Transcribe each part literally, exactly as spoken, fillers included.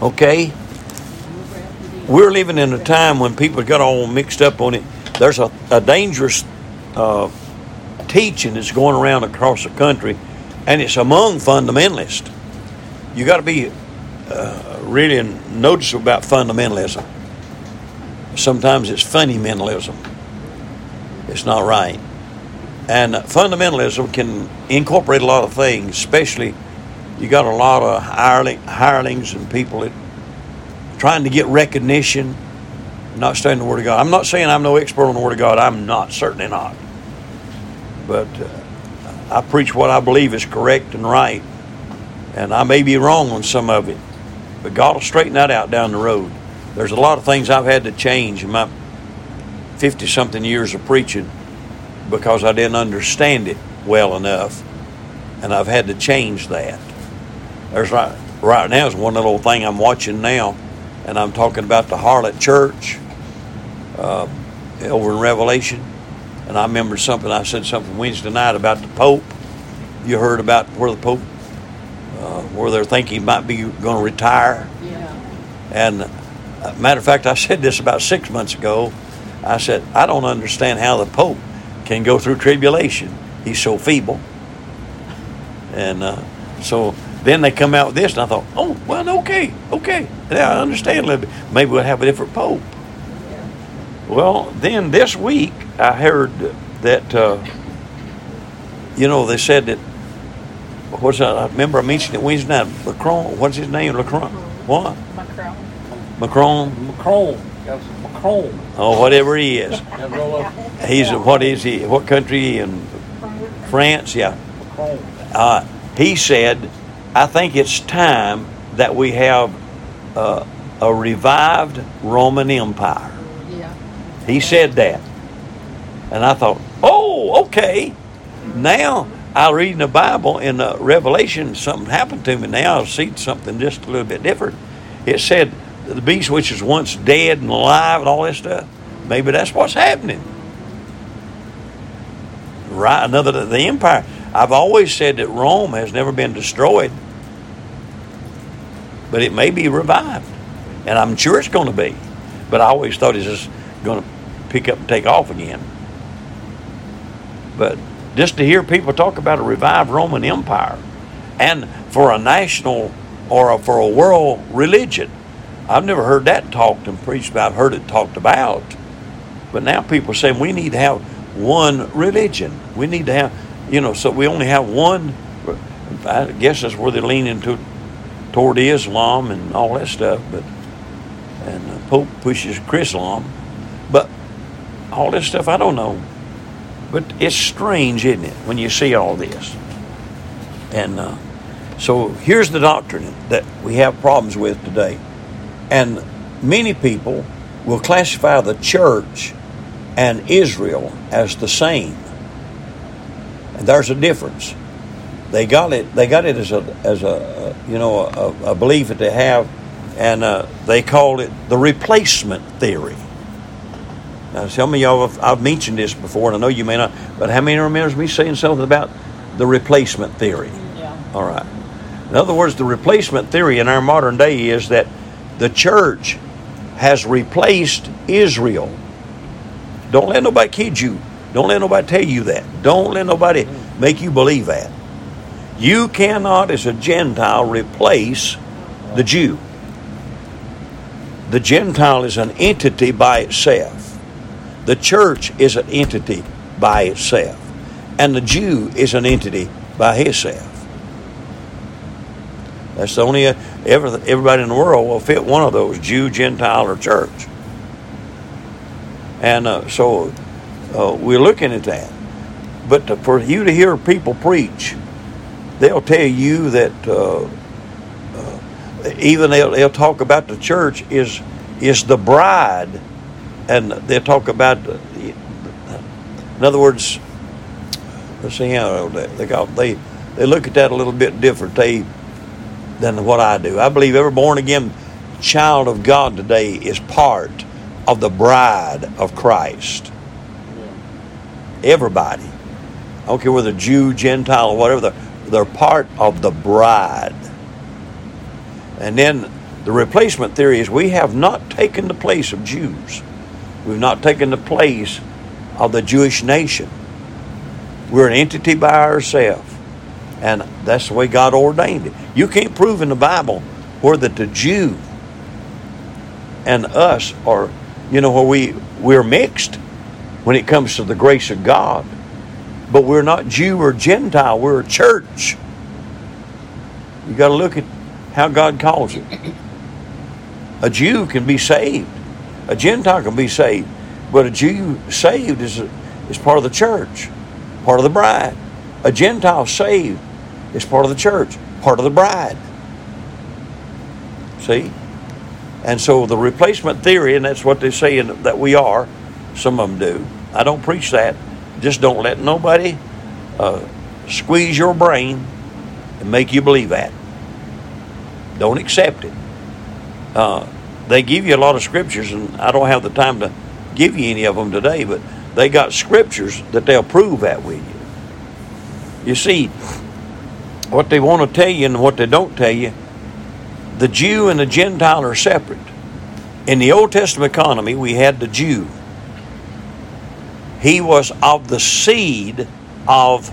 Okay? We're living in a time when people got all mixed up on it. There's a, a dangerous uh, teaching that's going around across the country, and it's among fundamentalists. You got to be uh, really noticeable about fundamentalism. Sometimes it's fundamentalism. It's not right. And fundamentalism can incorporate a lot of things, especially you got a lot of hireling, hirelings and people that trying to get recognition, not studying the Word of God. I'm not saying I'm no expert on the Word of God. I'm not, certainly not. But uh, I preach what I believe is correct and right. And I may be wrong on some of it. But God will straighten that out down the road. There's a lot of things I've had to change in my fifty-something years of preaching because I didn't understand it well enough. And I've had to change that. There's right, right now is one little thing I'm watching now. And I'm talking about the harlot church uh, over in Revelation. And I remember something, I said something Wednesday night about the Pope. You heard about where the Pope, uh, where they're thinking he might be going to retire. Yeah. And uh, matter of fact, I said this about six months ago. I said, I don't understand how the Pope can go through tribulation. He's so feeble. And uh, so... Then they come out with this, and I thought, oh, well, okay, okay. Now I understand a little bit. Maybe we'll have a different pope. Yeah. Well, then this week I heard that, uh, you know, they said that, what's that? I remember I mentioned it Wednesday night. Macron, what's his name? Macron. What? Macron. Macron. Macron. Macron. Oh, whatever he is. He's a, what is he? What country in France? France, yeah. Macron. Uh, he said... I think it's time that we have uh, a revived Roman Empire. Yeah. He said that. And I thought, oh, okay. Now I read in the Bible, in uh, Revelation, something happened to me. Now I see something just a little bit different. It said the beast which is once dead and alive and all this stuff. Maybe that's what's happening. Right, another, the empire. I've always said that Rome has never been destroyed, but it may be revived, and I'm sure it's going to be. But I always thought it's just going to pick up and take off again. But just to hear people talk about a revived Roman Empire, and for a national or a, for a world religion, I've never heard that talked and preached about. I've heard it talked about, but now people are saying we need to have one religion. We need to have. You know, so we only have one. I guess that's where they're leaning to, toward Islam and all that stuff. But and the Pope pushes Chrislam, but all this stuff I don't know. But it's strange, isn't it, when you see all this? And uh, so here's the doctrine that we have problems with today, and many people will classify the church and Israel as the same. And there's a difference. They got it. They got it as a, as a, you know, a, a belief that they have, and uh, they call it the replacement theory. Now, some of y'all, have, I've mentioned this before, and I know you may not, but how many remembers me saying something about the replacement theory? Yeah. All right. In other words, the replacement theory in our modern day is that the church has replaced Israel. Don't let nobody kid you. Don't let nobody tell you that. Don't let nobody make you believe that. You cannot, as a Gentile, replace the Jew. The Gentile is an entity by itself. The church is an entity by itself. And the Jew is an entity by himself. That's the only, everybody in the world will fit one of those, Jew, Gentile, or church. And uh, so... Uh, we're looking at that. But to, for you to hear people preach, they'll tell you that uh, uh, even they'll, they'll talk about the church is is the bride. And they'll talk about, uh, in other words, let's see how they, they, got, they they look at that a little bit different they, than what I do. I believe every born-again child of God today is part of the bride of Christ. Everybody. I don't care whether Jew, Gentile, or whatever, they're, they're part of the bride. And then The replacement theory is we have not taken the place of Jews. We've not taken the place of the Jewish nation. We're an entity by ourselves. And that's the way God ordained it. You can't prove in the Bible where that the Jew and us are, you know, where we, we're mixed when it comes to the grace of God. But we're not Jew or Gentile. We're a church. You got to look at how God calls it. A Jew can be saved. A Gentile can be saved. But a Jew saved is, a, is part of the church, part of the bride. A Gentile saved is part of the church, part of the bride. See? And so the replacement theory, and that's what they say that we are, some of them do. I don't preach that. Just don't let nobody uh, squeeze your brain and make you believe that. Don't accept it. Uh, they give you a lot of scriptures, and I don't have the time to give you any of them today, but they got scriptures that they'll prove that with you. You see, what they want to tell you and what they don't tell you, the Jew and the Gentile are separate. In the Old Testament economy, we had the Jew. He was of the seed of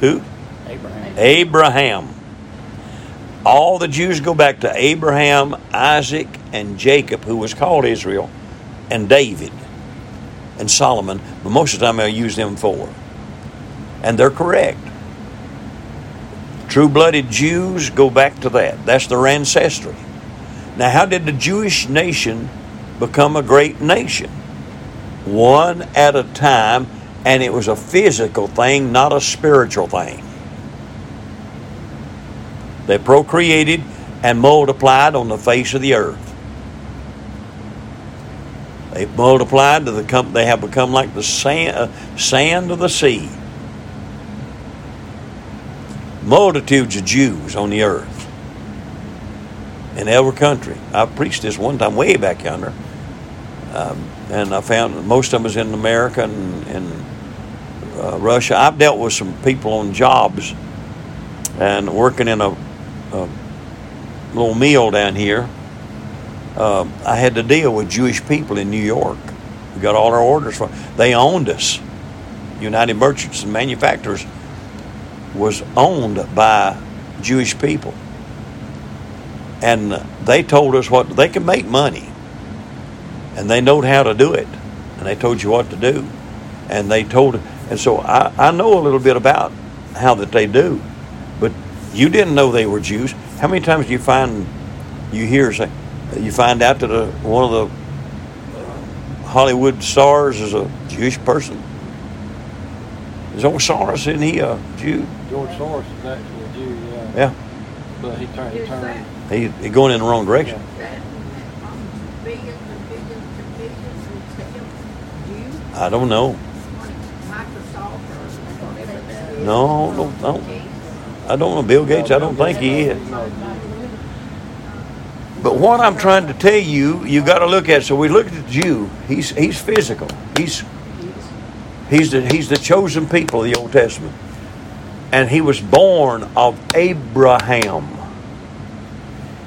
who? Abraham. Abraham. All the Jews go back to Abraham, Isaac, and Jacob, who was called Israel, and David, and Solomon. But most of the time, I use them for. And they're correct. True-blooded Jews go back to that. That's their ancestry. Now, how did the Jewish nation become a great nation? One at a time, and it was a physical thing, not a spiritual thing. They procreated and multiplied on the face of the earth. They multiplied to the they have become like the sand, uh, sand of the sea. Multitudes of Jews on the earth in every country. I preached this one time way back yonder, um, and I found most of them is in America and, and uh, Russia. I've dealt with some people on jobs and working in a, a little mill down here. Uh, I had to deal with Jewish people in New York. We got all our orders from. They owned us. United Merchants and Manufacturers was owned by Jewish people. And they told us what, they could make money. And they knowed how to do it. And they told you what to do. And they told, and so I, I know a little bit about how that they do. But you didn't know they were Jews. How many times do you find, you hear, say, you find out that a, one of the Hollywood stars is a Jewish person? Is old Soros, isn't he a Jew? George Soros is actually a Jew, yeah. Yeah. But he turned. He turned. He, he going in the wrong direction. Yeah. I don't know. No, no, no. I don't know Bill Gates. I don't think he is. But what I'm trying to tell you, you got to look at. So we look at the Jew. He's he's physical. He's. He's the, he's the chosen people of the Old Testament. And he was born of Abraham.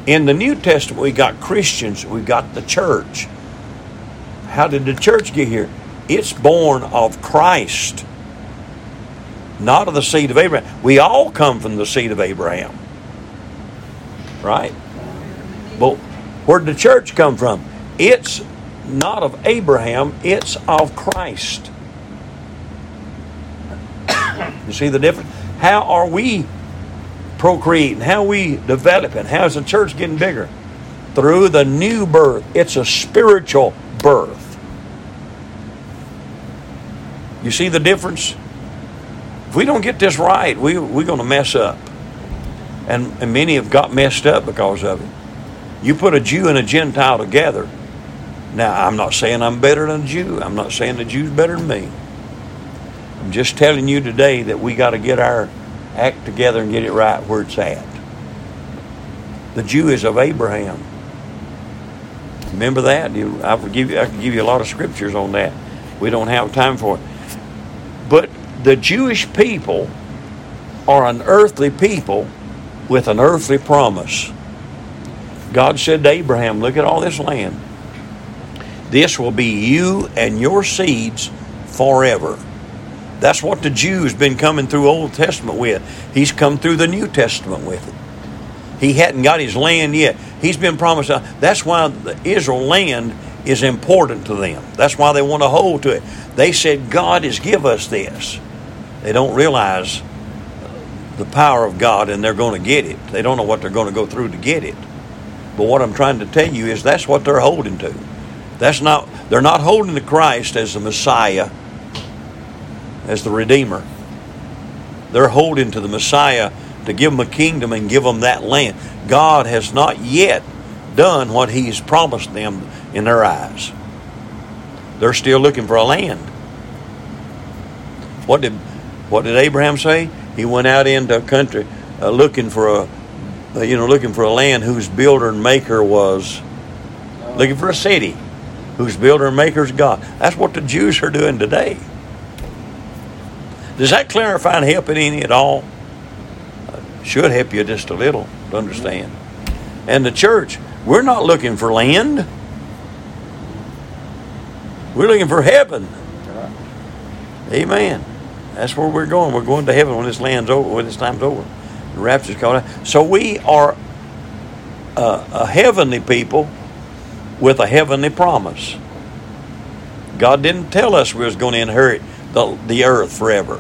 In the New Testament, we got Christians. We got the church. How did the church get here? It's born of Christ, not of the seed of Abraham. We all come from the seed of Abraham. Right? But where did the church come from? It's not of Abraham. It's of Christ. You see the difference? How are we procreating? How are we developing? How is the church getting bigger? Through the new birth. It's a spiritual birth. You see the difference? If we don't get this right, we, we're going to mess up. And, and many have got messed up because of it. You put a Jew and a Gentile together. Now, I'm not saying I'm better than a Jew. I'm not saying the Jew's better than me. I'm just telling you today that we got to get our act together and get it right where it's at. The Jew is of Abraham. Remember that? I can give you, I can give you a lot of scriptures on that. We don't have time for it. But the Jewish people are an earthly people with an earthly promise. God said to Abraham, look at all this land. This will be you and your seeds forever. That's what the Jews been coming through Old Testament with. He's come through the New Testament with it. He hadn't got his land yet. He's been promised. That's why the Israel land is important to them. That's why they want to hold to it. They said, God has give us this. They don't realize the power of God, and they're going to get it. They don't know what they're going to go through to get it. But what I'm trying to tell you is that's what they're holding to. That's not. They're not holding to Christ as the Messiah, as the Redeemer. They're holding to the Messiah to give them a kingdom and give them that land. God has not yet done what He's promised them in their eyes. They're still looking for a land. What did what did Abraham say? He went out into a country uh, looking for a uh, you know looking for a land whose builder and maker was looking for a city whose builder and maker is God. That's what the Jews are doing today. Does that clarify and help it any at all? Should help you just a little to understand. And the church, we're not looking for land. We're looking for heaven. Amen. That's where we're going. We're going to heaven when this land's over, when this time's over. The rapture's called out. So we are a, a heavenly people with a heavenly promise. God didn't tell us we was going to inherit the, the earth forever.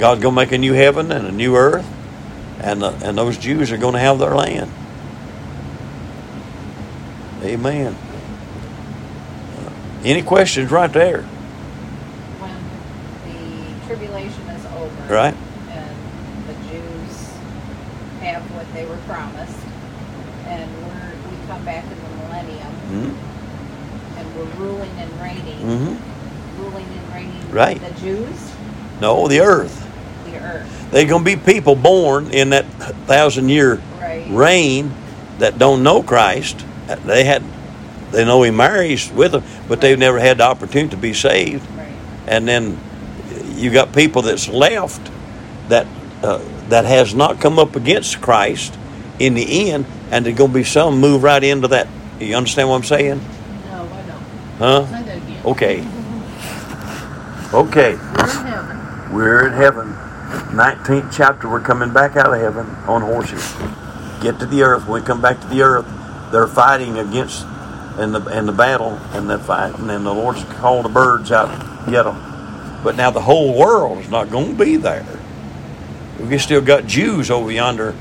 God's going to make a new heaven and a new earth. And, the, and those Jews are going to have their land. Amen. Any questions right there? When the tribulation is over, right, and the Jews have what they were promised, and we're, we come back in the millennium, mm-hmm. and we're ruling and reigning, mm-hmm. ruling and reigning right. The Jews? No, the earth. They're going to be people born in that thousand-year right. reign that don't know Christ. They had, they know He marries with them, but right. they've never had the opportunity to be saved. Right. And then you got people that's left that uh, that has not come up against Christ in the end, and there's going to be some move right into that. You understand what I'm saying? No, I don't. Huh? Say that again. Okay. Okay. We're in heaven. We're in heaven. nineteenth chapter, we're coming back out of heaven on horses. Get to the earth. When we come back to the earth, they're fighting against and the and the battle and the fight, and then the Lord's called the birds out to get them. But now the whole world is not going to be there. We still got Jews over yonder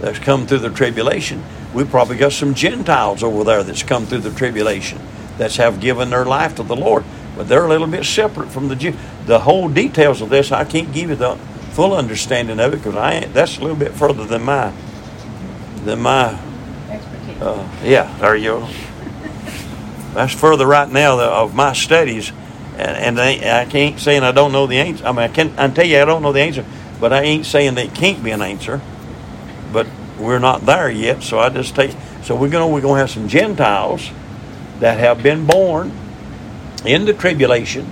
that's come through the tribulation. We probably got some Gentiles over there that's come through the tribulation that's have given their life to the Lord, but they're a little bit separate from the Jews. The whole details of this I can't give you the full understanding of it, because I ain't, that's a little bit further than my than my expertise. Uh, yeah, there you go. That's further right now of my studies, and, and I, I can't saying I don't know the answer. I mean, I can I tell you I don't know the answer, but I ain't saying that it can't be an answer. But we're not there yet, so I just take. So we're gonna we're gonna have some Gentiles that have been born in the tribulation.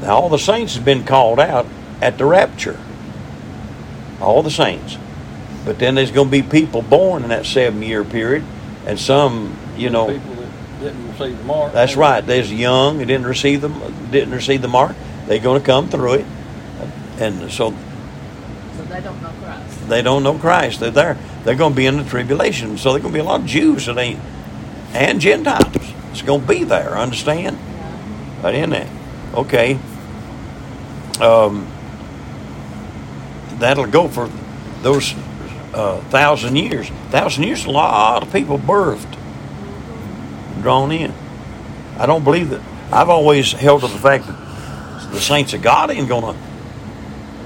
Now all the saints have been called out at the rapture, all the saints. But then there's going to be people born in that seven-year period, and some, you know, people that didn't receive the mark. That's right. There's young who didn't receive the didn't receive the mark. They're going to come through it, and so. So they don't know Christ. They don't know Christ. They're there. They're going to be in the tribulation. So there's going to be a lot of Jews that ain't, and Gentiles. It's going to be there. Understand? Yeah. Right in that. Okay. Um. That'll go for those uh, thousand years. Thousand years, a lot of people birthed, drawn in. I don't believe that. I've always held to the fact that the saints of God ain't going to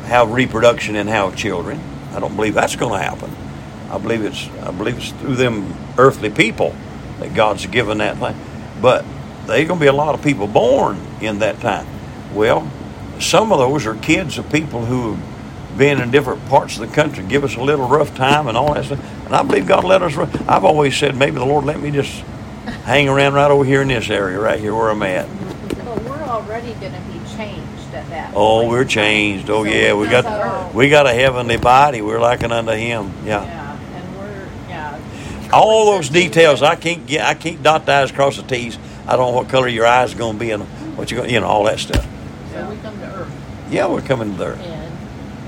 have reproduction and have children. I don't believe that's going to happen. I believe it's I believe it's through them earthly people that God's given that thing. But there's going to be a lot of people born in that time. Well, some of those are kids of people who have being in different parts of the country, give us a little rough time and all that stuff. And I believe God let us. I've always said, maybe the Lord let me just hang around right over here in this area, right here where I'm at. Well, we're already going to be changed at that. Oh, point. We're changed. Oh, so yeah, we got our, we got a heavenly body. We're likened unto Him. Yeah. Yeah, and we're yeah. all those details. I can't get. I can't dot the I's, cross the T's. I don't know what color your eyes are going to be and what you going. You know all that stuff. So we come to earth. Yeah, we're coming to the earth. Yeah.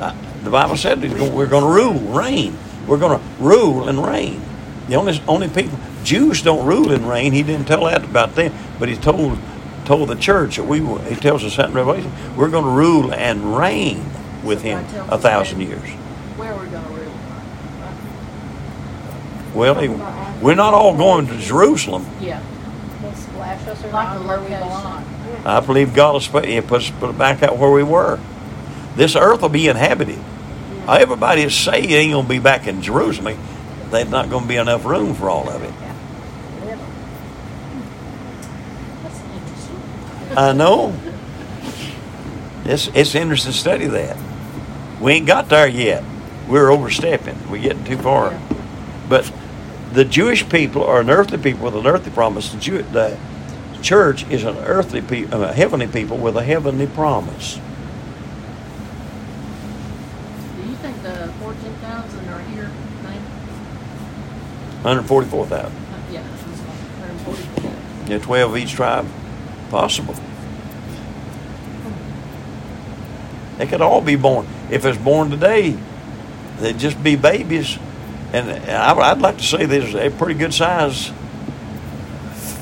I, the Bible said we're going to rule, reign. We're going to rule and reign. The only only people Jews don't rule and reign. He didn't tell that about them, but he told told the church that we. He tells us that in Revelation. We're going to rule and reign with him a thousand years. Where we're going to rule. Well, he, we're not all going to Jerusalem. Yeah. Splash us around where we belong. I believe God will sp- put us back out where we were. This earth will be inhabited. Yeah. Everybody is saying they ain't going to be back in Jerusalem. There's not going to be enough room for all of it. Yeah. That's interesting. I know. It's, it's interesting to study that. We ain't got there yet. We're overstepping. We're getting too far. Yeah. But the Jewish people are an earthly people with an earthly promise. The, Jew, the church is an earthly, pe- a heavenly people with a heavenly promise. Do you think the fourteen thousand are here tonight? one hundred forty-four thousand. Uh, yeah, one hundred forty-four thousand. Yeah, twelve each tribe. Possible. Hmm. They could all be born. If it's born today, they'd just be babies. And I'd like to say there's a pretty good size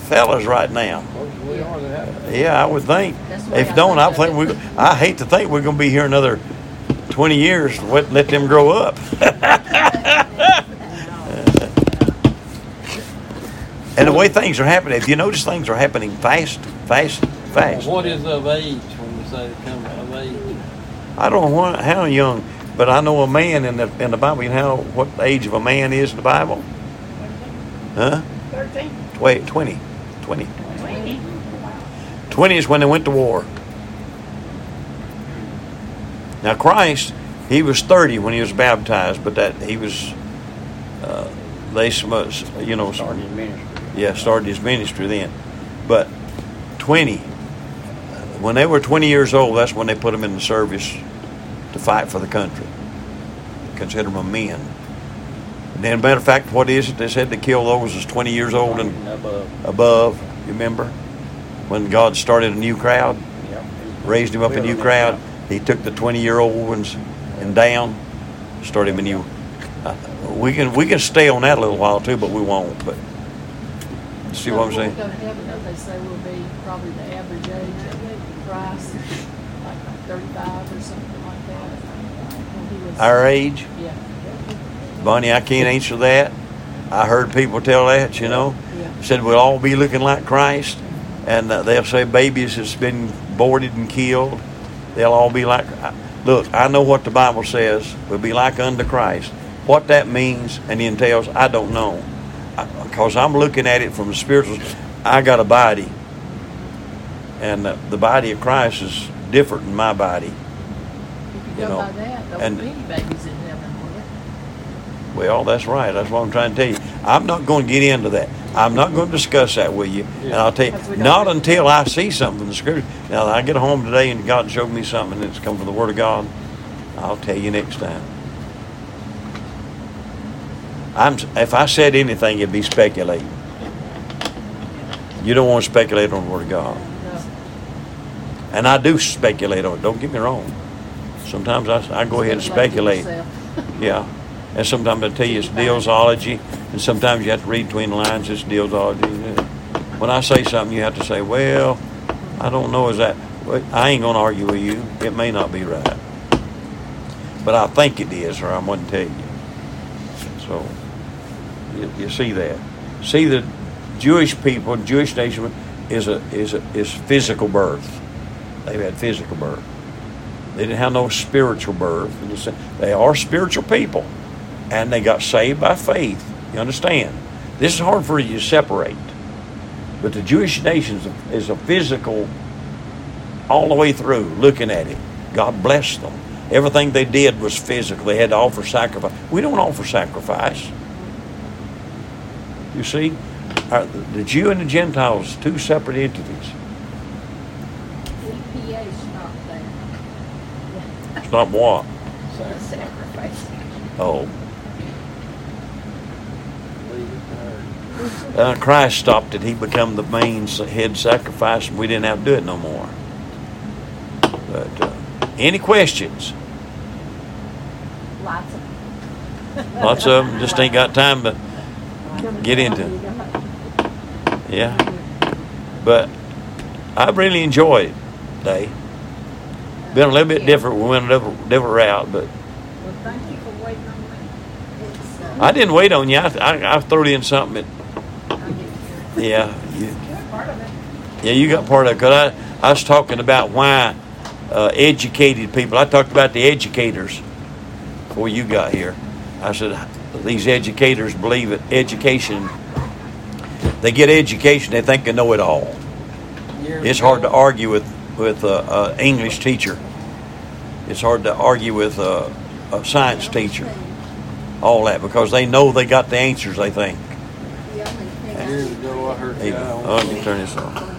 fellas right now. Yeah, I would think. If don't, I think we. I hate to think we're going to be here another twenty years. Let let them grow up. And the way things are happening, if you notice, things are happening fast, fast, fast. What is of age when we say come of age? I don't know how young. But I know a man in the in the Bible. You know what age of a man is in the Bible? Huh? Thirteen. Wait, twenty. Twenty. Twenty. Twenty is when they went to war. Now Christ, he was thirty when he was baptized, but that he was, uh, they you know started his ministry. Yeah, started his ministry then, but twenty. When they were twenty years old, that's when they put him in the service to fight for the country. Consider them men. And then, matter of fact, what is it they said to kill those is twenty years old and above. above. You remember? When God started a new crowd, yeah. Raised him up a new crowd, he took the twenty-year-old ones and down, started him a new. Uh, we can we can stay on that a little while too, but we won't. But see so what I'm we'll saying? Go to heaven, don't they say we'll be probably the average age of Christ, like thirty-five or something. Our age? Yeah. Bonnie, I can't answer that. I heard people tell that, you know. Yeah. Said we'll all be looking like Christ. And uh, they'll say babies that's been boarded and killed. They'll all be like... Look, I know what the Bible says. We'll be like unto Christ. What that means and entails, I don't know. Because I'm looking at it from the spiritual... I got a body. And uh, the body of Christ is different than my body. You know, by that, there and, won't be babies in heaven, will there? Well, that's right. That's what I'm trying to tell you. I'm not going to get into that. I'm not going to discuss that with you. Yeah. And I'll tell you, not until I see something in the Scripture. Now, I get home today and God showed me something that's come from the Word of God. I'll tell you next time. I'm. If I said anything, it'd be speculating. You don't want to speculate on the Word of God. No. And I do speculate on it. Don't get me wrong. Sometimes I, I go ahead and speculate. Yeah. And sometimes I tell you it's dealsology. And sometimes you have to read between the lines, it's dealsology. When I say something, you have to say, well, I don't know, is that, I ain't going to argue with you. It may not be right. But I think it is, or I wouldn't tell you. So, you, you see that. See, the Jewish people, Jewish nation, is a is a, is physical birth. They've had physical birth. They didn't have no spiritual birth. They are spiritual people. And they got saved by faith. You understand? This is hard for you to separate. But the Jewish nation is a, is a physical, all the way through, looking at it. God blessed them. Everything they did was physical. They had to offer sacrifice. We don't offer sacrifice. You see? Our, the Jew and the Gentiles, two separate entities. Not what? Sacrifice. Oh. uh, Christ stopped it. He become the main head sacrifice, and we didn't have to do it no more. But uh, any questions? Lots of them. Lots of them. Just ain't got time to get into it. Yeah. But I really enjoyed it today. Been a little bit different. We went a different, different route, but... Well, thank you for waiting on me. I didn't wait on you. I, I, I threw in something. That, yeah. You, you got part of it. Yeah, you got part of it. Because I, I was talking about why uh, educated people... I talked about the educators before you got here. I said, these educators believe that education... They get education, they think they know it all. It's hard to argue with with an English teacher. It's hard to argue with a, a science teacher. All that, because they know they got the answers, they think. Years ago, I heard. Hey, oh, you turn this off.